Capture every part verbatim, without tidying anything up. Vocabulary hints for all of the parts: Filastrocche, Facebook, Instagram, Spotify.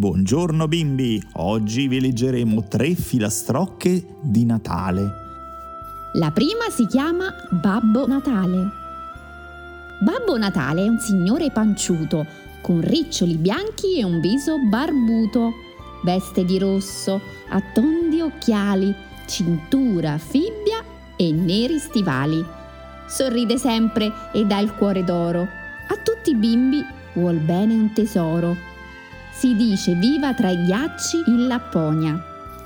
Buongiorno bimbi, oggi vi leggeremo tre filastrocche di Natale. La prima si chiama Babbo Natale. Babbo Natale è un signore panciuto, con riccioli bianchi e un viso barbuto. Veste di rosso, ha tondi occhiali, cintura, fibbia e neri stivali. Sorride sempre e dà il cuore d'oro. A tutti i bimbi vuol bene un tesoro. Si dice viva tra i ghiacci in Lapponia,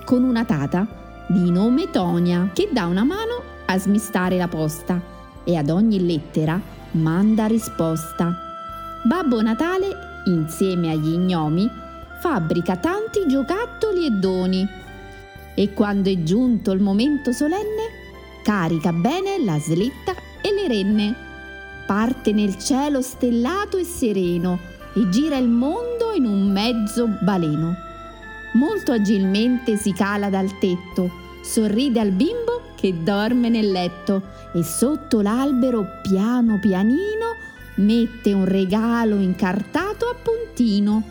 con una tata di nome Tonia che dà una mano a smistare la posta e ad ogni lettera manda risposta. Babbo Natale, insieme agli ignomi, fabbrica tanti giocattoli e doni e quando è giunto il momento solenne carica bene la slitta e le renne. Parte nel cielo stellato e sereno e gira il mondo in un mezzo baleno. Molto agilmente si cala dal tetto, sorride al bimbo che dorme nel letto e sotto l'albero piano pianino mette un regalo incartato a puntino.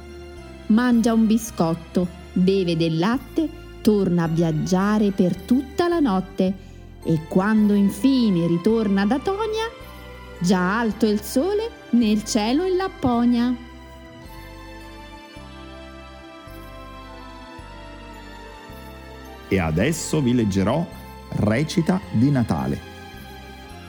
Mangia un biscotto, beve del latte, torna a viaggiare per tutta la notte e quando infine ritorna da Tonia, già alto il sole nel cielo in Lapponia. E adesso vi leggerò Recita di Natale.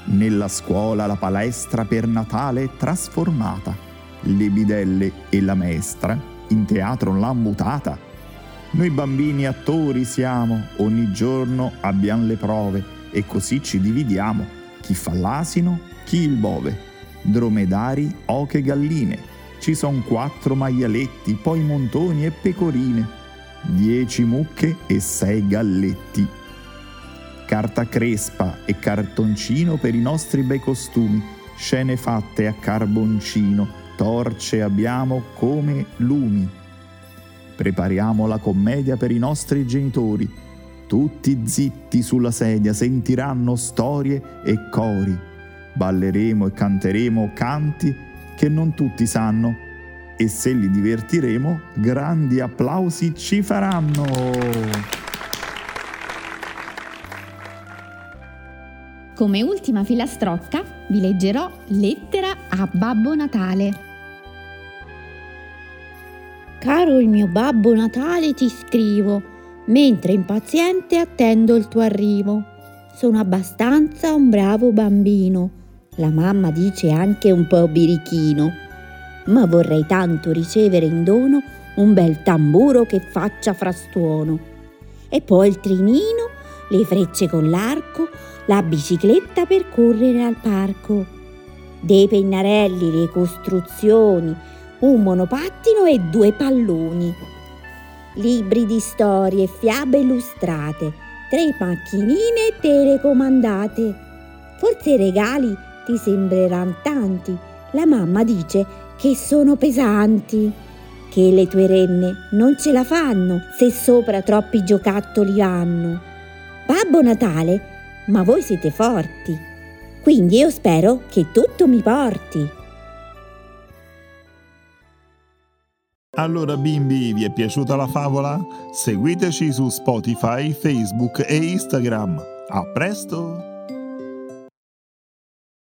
Nella scuola la palestra per Natale è trasformata, le bidelle e la maestra in teatro l'han mutata. Noi bambini attori siamo, ogni giorno abbiamo le prove e così ci dividiamo, chi fa l'asino, chi il bove, dromedari, oche, galline, ci son quattro maialetti, poi montoni e pecorine. dieci mucche e sei galletti. Carta crespa e cartoncino per i nostri bei costumi, scene fatte a carboncino, torce abbiamo come lumi. Prepariamo la commedia per i nostri genitori, tutti zitti sulla sedia sentiranno storie e cori. Balleremo e canteremo canti che non tutti sanno, e se li divertiremo, grandi applausi ci faranno! Come ultima filastrocca vi leggerò Lettera a Babbo Natale. Caro il mio Babbo Natale, ti scrivo, mentre impaziente attendo il tuo arrivo. Sono abbastanza un bravo bambino, la mamma dice anche un po' birichino. Ma vorrei tanto ricevere in dono un bel tamburo che faccia frastuono. E poi il trinino, le frecce con l'arco, la bicicletta per correre al parco, dei pennarelli, le costruzioni, un monopattino e due palloni, libri di storie e fiabe illustrate, tre macchinine telecomandate. Forse i regali ti sembreranno tanti, la mamma dice che sono pesanti, che le tue renne non ce la fanno se sopra troppi giocattoli hanno. Babbo Natale, ma voi siete forti, quindi io spero che tutto mi porti. Allora bimbi, vi è piaciuta la favola? Seguiteci su Spotify, Facebook e Instagram. A presto!